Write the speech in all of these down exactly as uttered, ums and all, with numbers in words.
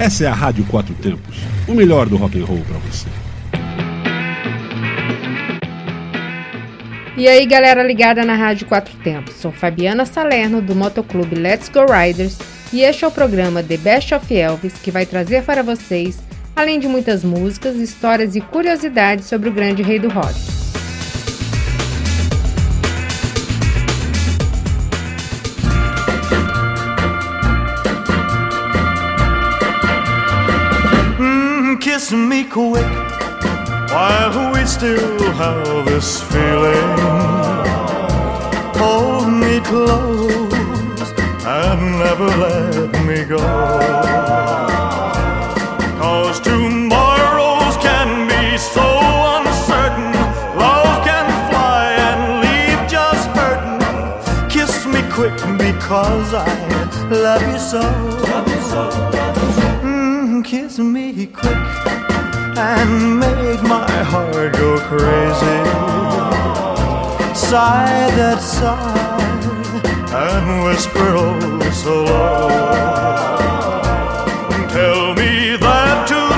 Essa é a Rádio quatro Tempos, o melhor do rock and roll para você. E aí, galera ligada na Rádio quatro Tempos, sou Fabiana Salerno do motoclube Let's Go Riders e este é o programa The Best of Elvis, que vai trazer para vocês, além de muitas músicas, histórias e curiosidades sobre o grande rei do rock. Mm, kiss me quick, while we still have this feeling. Hold me close and never let me go. Tomorrows can be so uncertain. Love can fly and leave just hurting. Kiss me quick because I love you so. Mm, kiss me quick and make my heart go crazy. Sigh that sigh and whisper oh so low. Tell me that too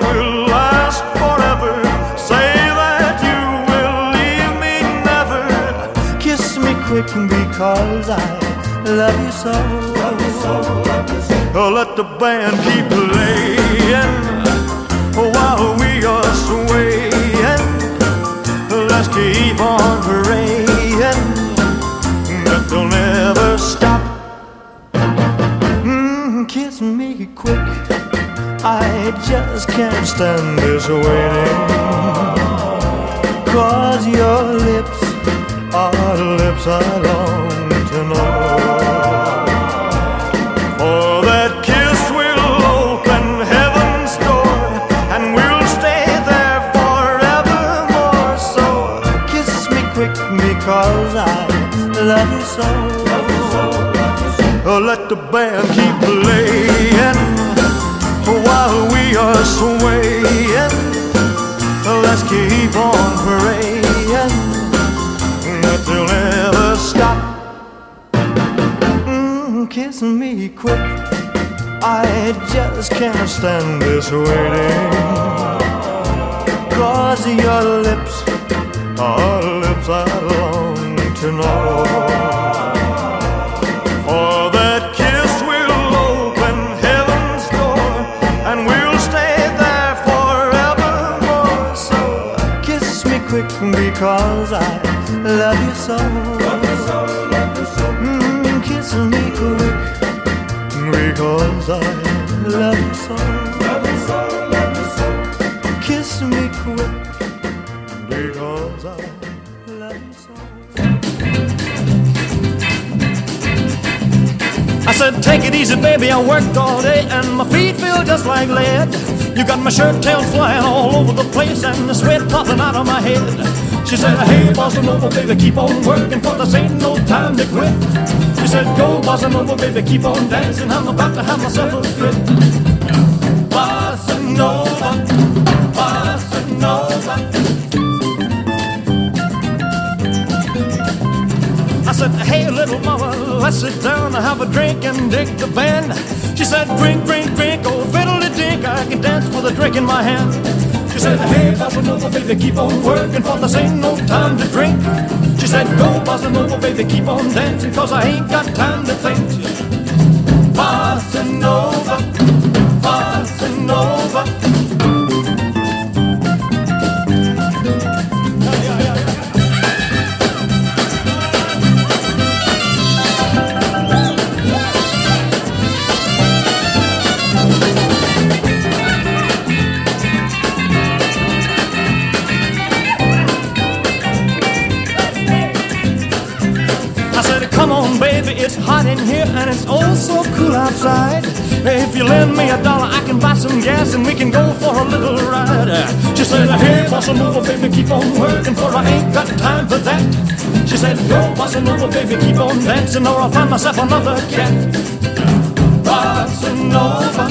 will last forever. Say that you will leave me never. Kiss me quick because I love you so. Love you so, love you so. Let the band keep playing while we are swaying. Let's keep on praying that they'll never stop. Mm, kiss me quick. I just can't stand this waiting. Cause your lips are lips I long to know. For that kiss will open heaven's door, and we'll stay there forevermore. So kiss me quick because I love you so, love you so, love you so. Let the band keep playing while we are swaying. Let's keep on praying that they'll never stop. Mm, kiss me quick, I just can't stand this waiting. Cause your lips are lips I long to know. For that because I love you so, love you so, love you so. Mm, kiss me quick because I love you so, love you so, love you so. Kiss me quick because I love you so. I said take it easy baby, I worked all day and my feet feel just like lead. You got my shirt tail flying all over the place and the sweat popping out of my head. She said, hey, bossin' over, baby, keep on working, for this ain't no time to quit. She said, go, bossin' over, baby, keep on dancing, I'm about to have myself a fit. Bossin' over, bossin' over. I said, hey, little mama, let's sit down and have a drink and dig the band. She said, drink, drink, drink, oh, fiddle-de-dink, I can dance with a drink in my hand. She said, hey, bossin' over, baby, keep on working, for this ain't no time to drink. She said, go, bossin' over, baby, keep on dancing, cause I ain't got time to think. Bossin' over, bossin' over. Yeah, yeah, yeah, yeah. Baby, it's hot in here and it's oh so cool outside. If you lend me a dollar, I can buy some gas and we can go for a little ride. She said, hey, bossa nova, baby, keep on working, for I ain't got time for that. She said, go, bossa nova, baby, keep on dancing, or I'll find myself another cat. Bossa nova,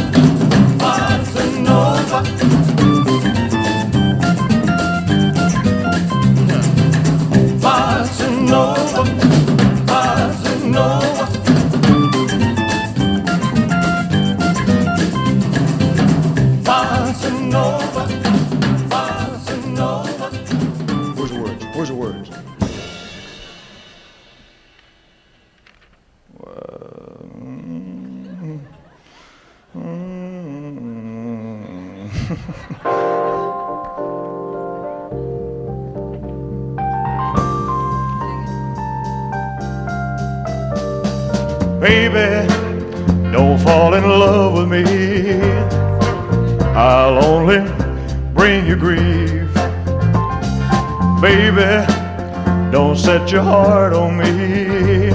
bossa nova, bossa nova. Baby, don't fall in love with me. I'll only bring you grief. Baby, don't set your heart on me.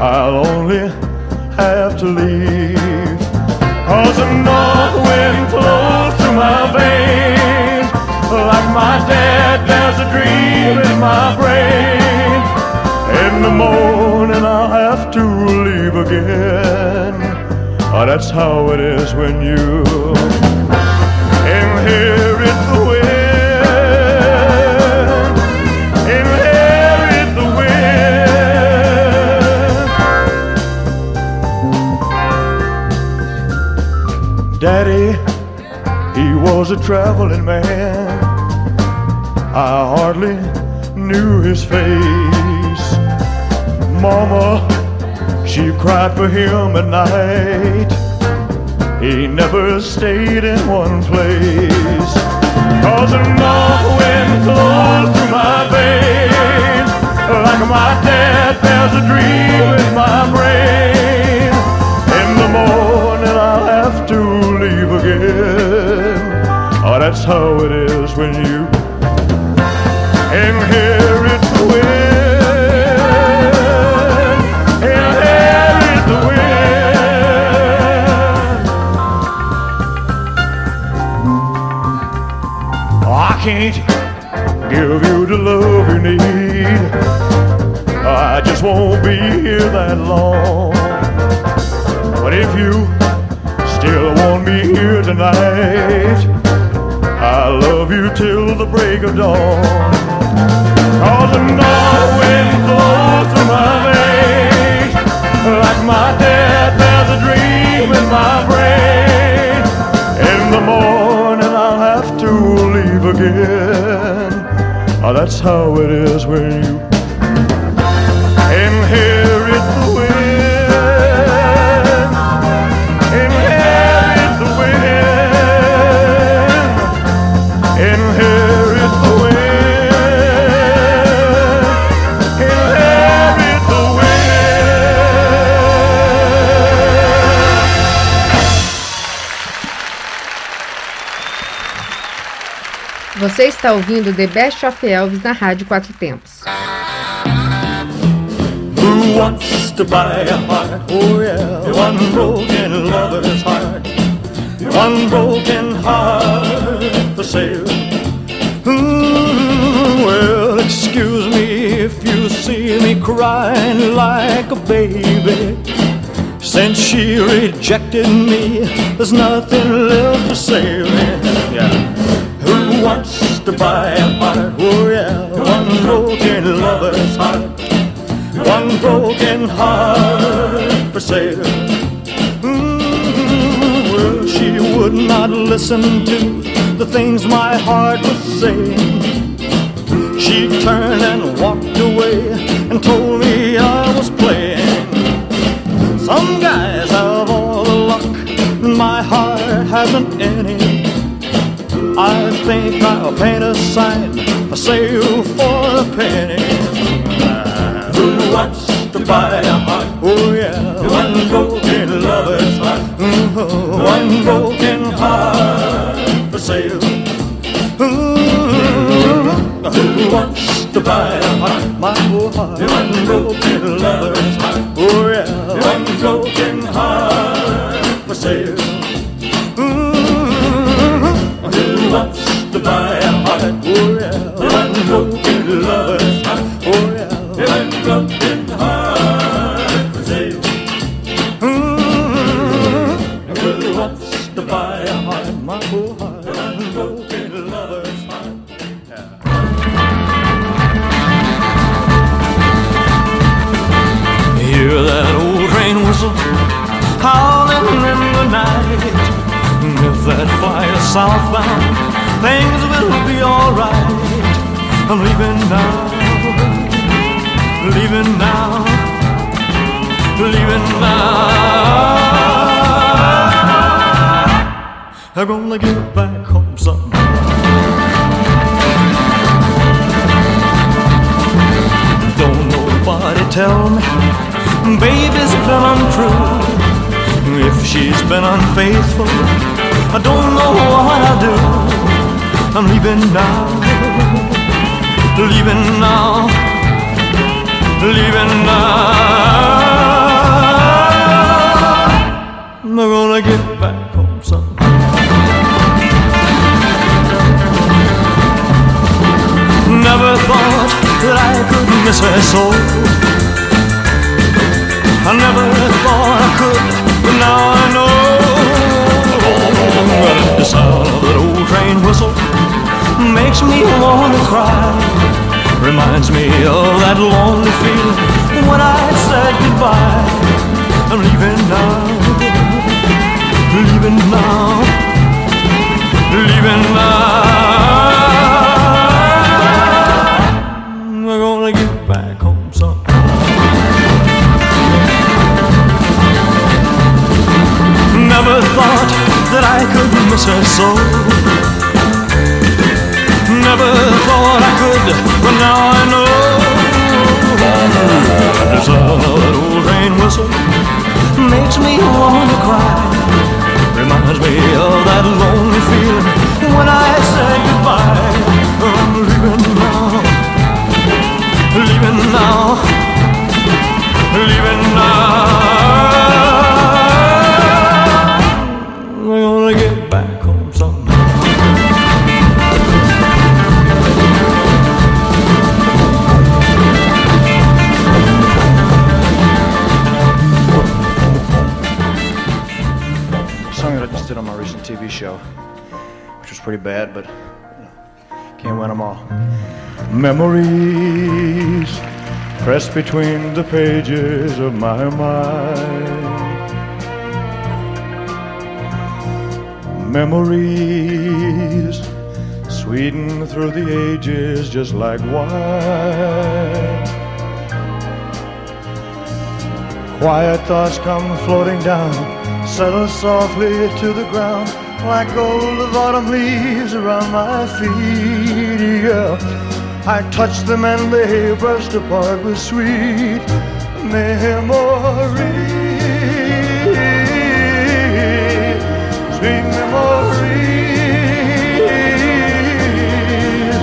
I'll only have to leave. 'Cause the north wind flows through my veins. Like my dad, there's a dream in my brain. In the morning I'll have to leave again. Oh, that's how it is when you inherit the wind. Inherit the wind. Daddy, he was a traveling man. I hardly knew his face. Mama, she cried for him at night. He never stayed in one place. 'Cause the north wind blows through my veins. Like my dad, there's a dream in my brain. In the morning I'll have to leave again. Oh, that's how it is when you inherit the wind. Can't give you the love you need. I just won't be here that long. But if you still want me here tonight, I love you till the break of dawn. 'Cause the north wind blows through my veins. Like my dad, there's a dream in my brain. In the morning I'll have to again. Oh, that's how it is when you inherit the wind. Inherit the wind. Inherit the wind. Inherit the wind. Você está ouvindo The Best of Elvis na Rádio quatro Tempos. Who wants to buy a heart? Oh yeah, one broken lover's heart. One broken heart for sale. Mm, well, excuse me if you see me crying like a baby. Since she rejected me, there's nothing left to save me. Yeah. Who wants to buy a heart? Oh yeah, one broken lover's heart. One broken heart for sale. Mm-hmm. Well, she would not listen to the things my heart was saying. She turned and walked away and told me I was playing. Some guys have all the luck, my heart hasn't any. I think I'll paint a sign for sale for a penny. Uh, Who wants to buy a heart? Oh yeah, one broken lover's heart. Mm-hmm. One broken heart for sale. Mm-hmm. Who wants to buy a heart? My whole heart. One broken lover's heart. Oh yeah, one broken heart for sale. Hear that old train whistle howling in the night. And if that flies southbound, things will be alright. I'm leaving now, leaving now, leaving now. I'm gonna get back home someday. Don't nobody tell me baby's been untrue. If she's been unfaithful, I don't know what I'll do. I'm leaving now, leaving now, leaving now. I'm gonna get back home someday. Never thought that I could miss her so. I never thought I could, but now I know. Oh, the sound of that old train whistle makes me wanna cry. Reminds me of that lonely feeling when I said goodbye. I'm leaving now, leaving now, leaving now. Never thought that I could miss her so. Never thought I could, but now I know. The sound of that old rain whistle makes me want to cry. Reminds me of that lonely feeling when I said goodbye. I'm leaving now, leaving now, leaving now. On my recent T V show, which was pretty bad, but you know, can't win them all. Memories pressed between the pages of my mind. Memories sweeten through the ages just like wine. Quiet thoughts come floating down, settle softly to the ground, like gold of autumn leaves around my feet, yeah. I touch them and they burst apart with sweet memories, sweet memories.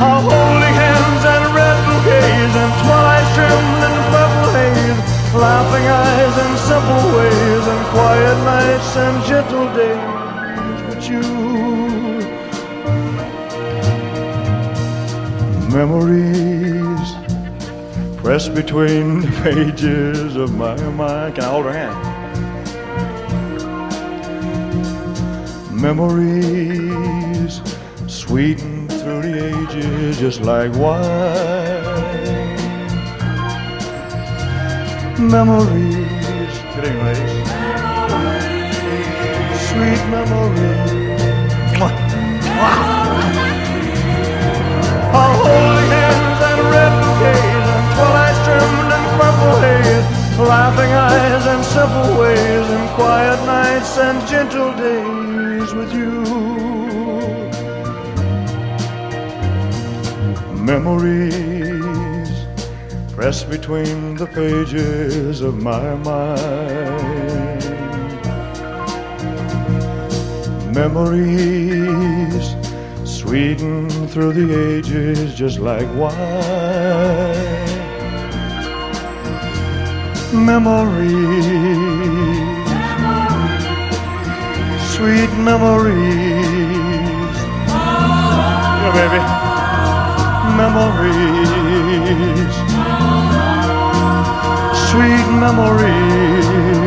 How holding hands and red bouquets and twilight trimmed in purple haze, laughing eyes and simple ways and quiet nights and gentle days with you. Memories pressed between the pages of my mind. Can I hold her hand? Memories sweeten through the ages just like wine. Memories, good evening, ladies. Memories. Sweet memories. Mwah. Mwah. Our holy hands and red bouquets and twilight trimmed in purple haze, laughing eyes and simple ways and quiet nights and gentle days with you. Memories pressed between the pages of my mind. Memories sweeten through the ages just like wine. Memories, sweet memories. Go, baby. Memories, sweet memories.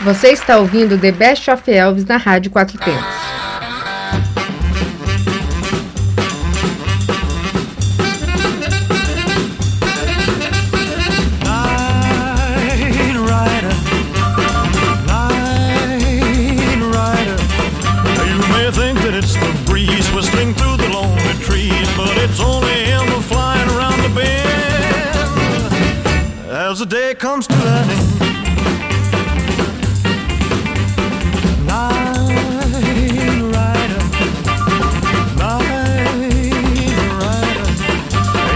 Você está ouvindo The Best of Elvis na Rádio quatro Tempos. It's the breeze whistling through the lonely trees. day comes to an end. Night rider, night rider.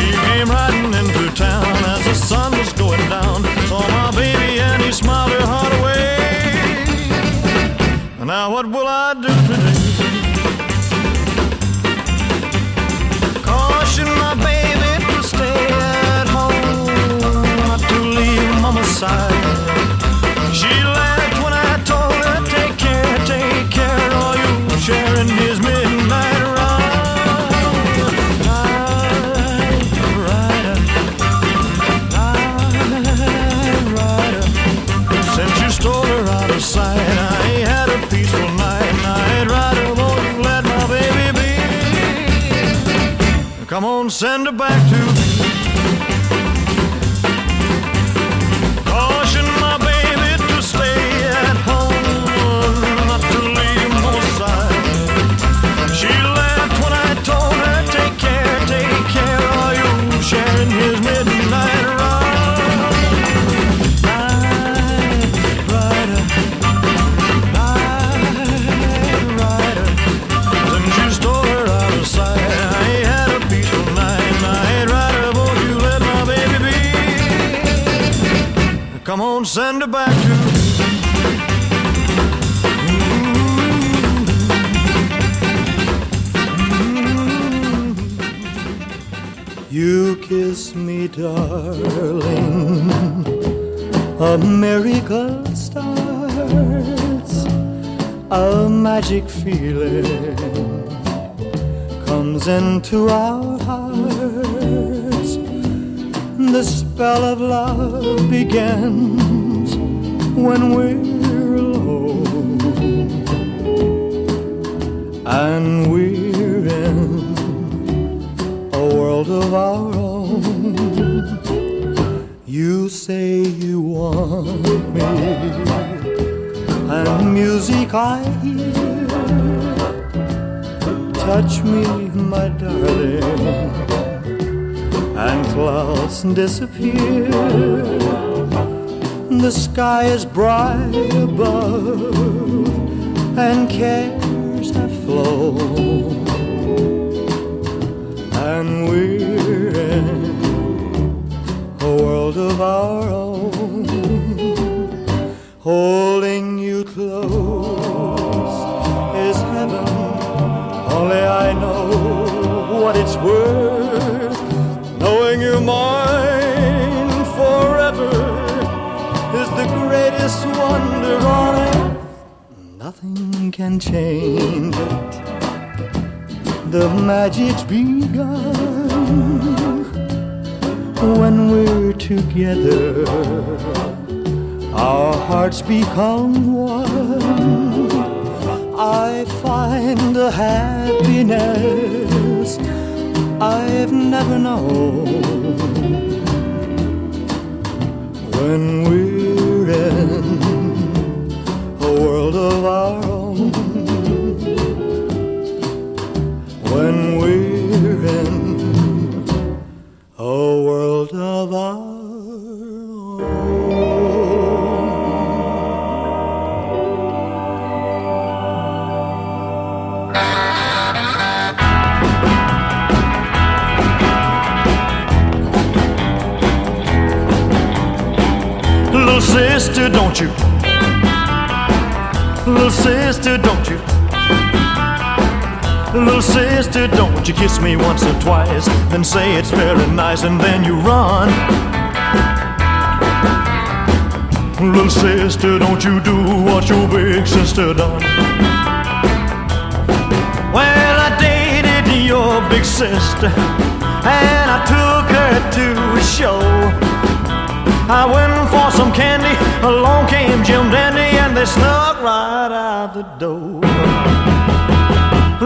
He came riding into town as the sun was going down. Saw my baby and he smiled her heart away. Now what will I do today? She laughed when I told her, take care, take care, or you're sharing his midnight ride. Night rider, night rider. Since you stole her out of sight, I ain't had a peaceful night. Night rider, won't you let my baby be? Come on, send her back to me. Come on, send her back to me. Mm-hmm. You kiss me, darling, America starts. A magic feeling comes into our hearts. The spell of love begins when we're alone, and we're in a world of our own. You say you want me, and music I hear. Touch me, my darling, and clouds disappear. The sky is bright above, and cares have flown, and we're in a world of our own. Holding you close is heaven. Only I know what it's worth. Knowing you're mine forever is the greatest wonder on earth. Nothing can change it. The magic's begun. When we're together, our hearts become one. I find a happiness I've never known when we're in a world of our own. When we're in a world of our own. Sister, don't you? Little sister, don't you? Little sister, don't you kiss me once or twice, then say it's very nice and then you run. Little sister, don't you do what your big sister done? Well, I dated your big sister and I took her to a show. I went for some candy, along came Jim Dandy, and they snuck right out the door.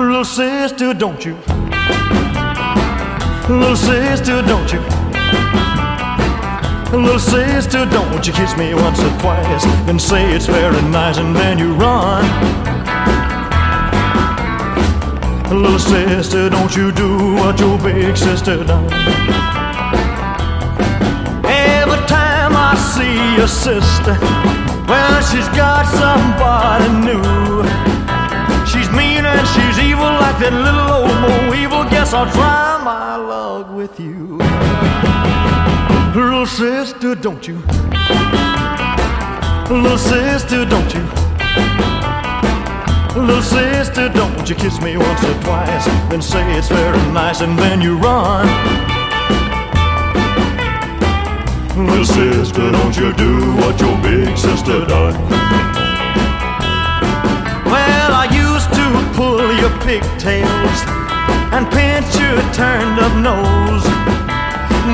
Little sister, don't you? Little sister, don't you? Little sister, don't you kiss me once or twice, then say it's very nice and then you run. Little sister, don't you do what your big sister done? I see your sister, well, she's got somebody new. She's mean and she's evil like that little old Bo Evil. Guess I'll try my luck with you. Little sister, don't you? Little sister, don't you? Little sister, don't you kiss me once or twice, then say it's very nice and then you run. Little sister, don't you do what your big sister done? Well, I used to pull your pigtails and pinch your turned up nose,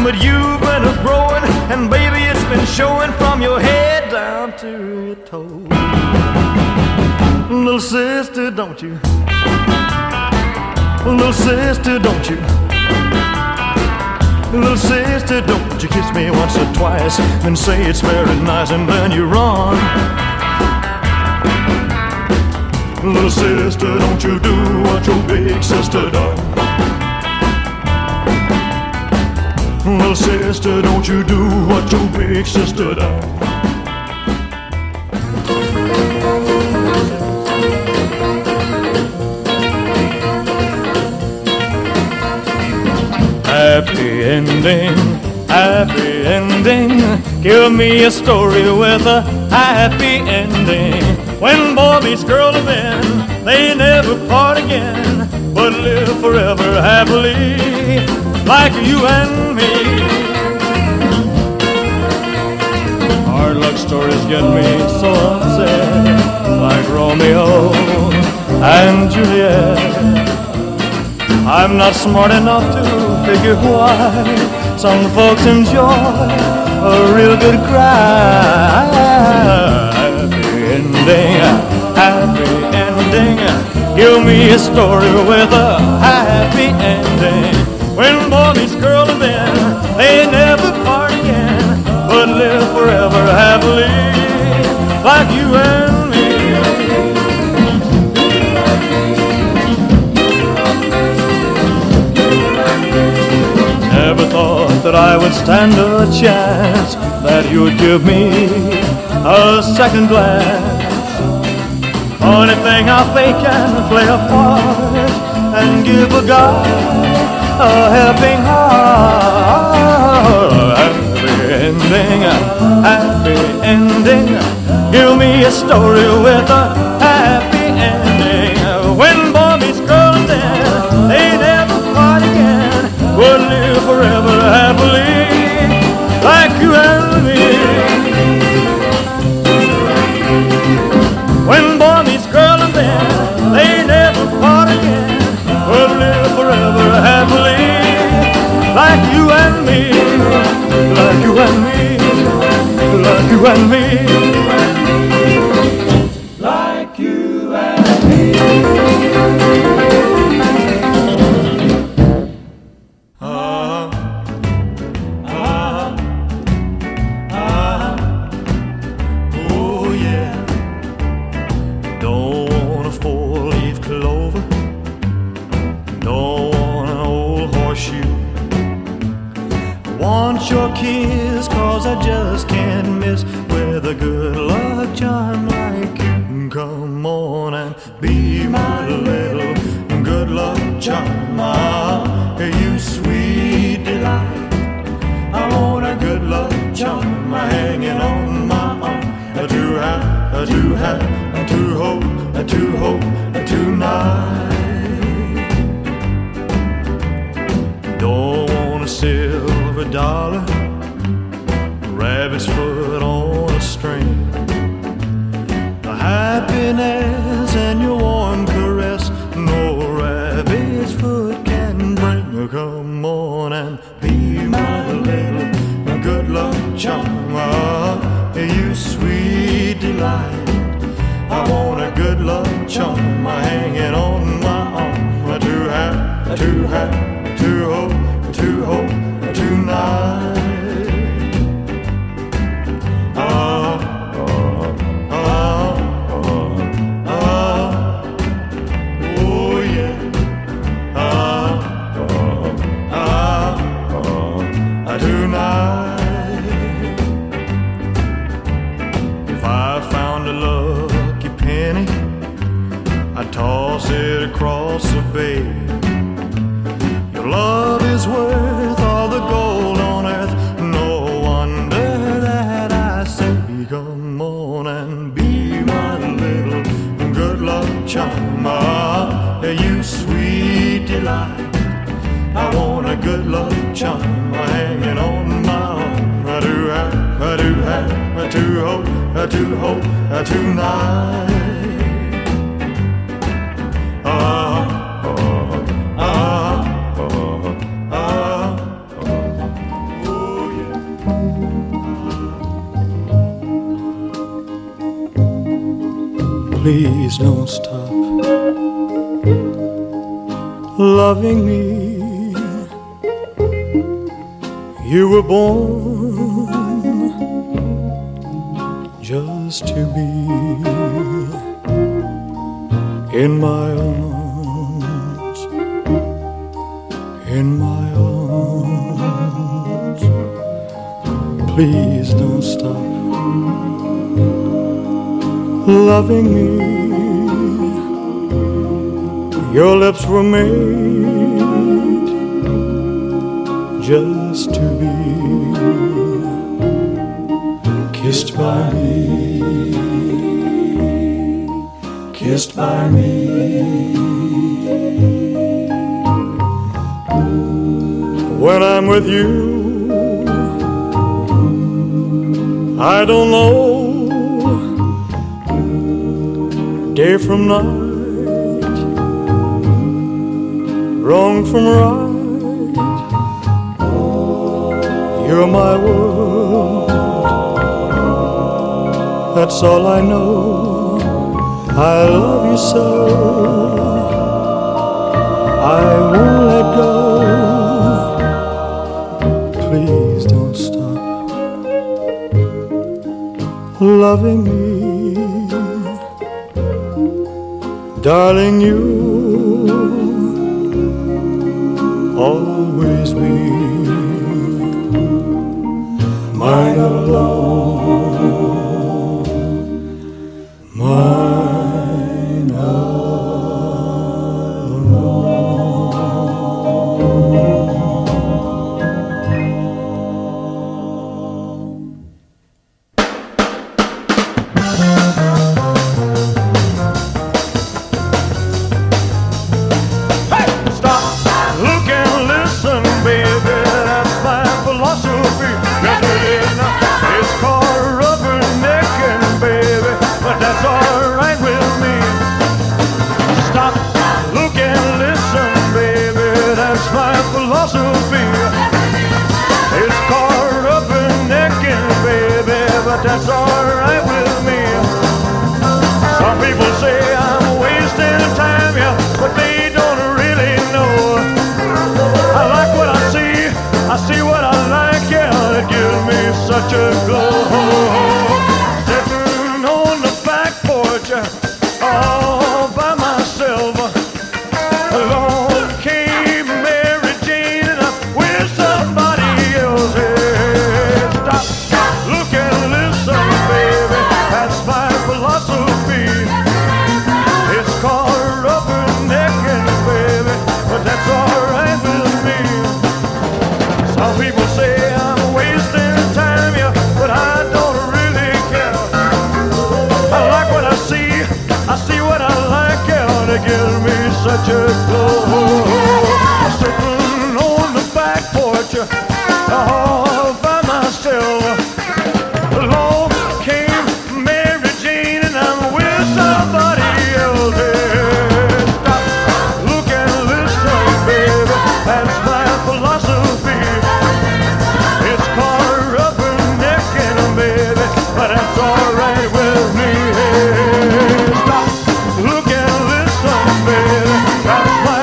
but you've been a growing and baby it's been showing from your head down to your toes. Little sister, don't you? Little sister, don't you? Little sister, don't you kiss me once or twice and say it's very nice and then you run. Little sister, don't you do what your big sister done? Little sister, don't you do what your big sister does. Happy ending, happy ending. Give me a story with a happy ending. When boy meets girl and man, they never part again, but live forever happily, like you and me. Hard luck stories get me so upset, like Romeo and Juliet. I'm not smart enough to figure why some folks enjoy a real good cry. Happy ending, happy ending. Give me a story with a happy ending. When boy meets girl and man, they never part again, but live forever happily, like you and me. Never thought that I would stand a chance, that you'd give me a second glance. Only thing I fake and play a part, and give a guy a helping heart. Happy ending, happy ending. Give me a story with a happy ending. When boy meets girl and then they never part again, we'll live forever happily, like you and me. When boy meets girl and then they never part again, we'll live forever happily, like you and me, like you and me, like you and me, like you and me. Ah, ah, ah, oh yeah. Don't want a four-leaf clover, don't want an old horseshoe. Want your kiss, cause I just can't miss with a good luck charm like you. Come on and be my little good luck charm. Ah, you sweet delight. I want a good luck charm hanging on my arm. To have, to have, to hope, to hope, tonight. Don't wanna sit dollar, rabbit's foot on a string. The happiness and your warm caress, no rabbit's foot can bring. Come on and be my little good luck charm. Ah, you sweet delight. I want a good luck charm hanging on my arm. To have, to have, to hope, to hope tonight. Ah, ah, ah, ah, across the bay. Your love is worth all the gold on earth. No wonder that I say, come on and be my little good luck charm. Ah, you sweet delight. I want a good luck charm hanging on my arm. I do have, I do have, I do hope, I do hope, I do night. Please don't stop loving me. You were born just to be in my arms, in my arms. Please don't stop loving me. Your lips were made just to be kissed by me, kissed by me. When I'm with you, I don't know day from night, wrong from right. You're my world, that's all I know. I love you so, I won't let go. Please don't stop loving me. Darling, you always be mine alone, mine alone. That's all right with me. Some people say I'm wasting time, yeah, but they don't really know. I like what I see, I see what I like, yeah, it gives me such a glow. Sitting on the back porch, all by myself, alone came Mary Jane and I'm with somebody else. Hey, stop, stop, look at me. Give me such a glow. Sitting on the back porch, all by myself. Along came Mary Jane, and I'm with somebody else. Hey, stop, look and listen, baby. That's my philosophy. It's called rubbernecking, baby, but that's all right with me. Hey, stop, look and listen. That's why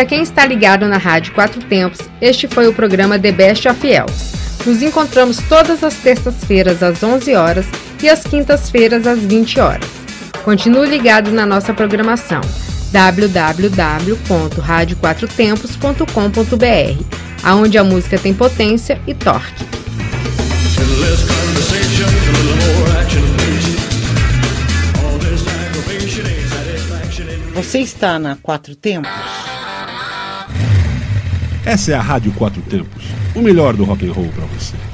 Para quem está ligado na Rádio quatro Tempos, este foi o programa The Best of Elvis. Nos encontramos todas as terças-feiras às onze horas e às quintas-feiras às vinte horas. Continue ligado na nossa programação w w w ponto rádio quatro tempos ponto com ponto b r, aonde a música tem potência e torque. Você está na quatro Tempos? Essa é a Rádio quatro Tempos, o melhor do rock and roll para você.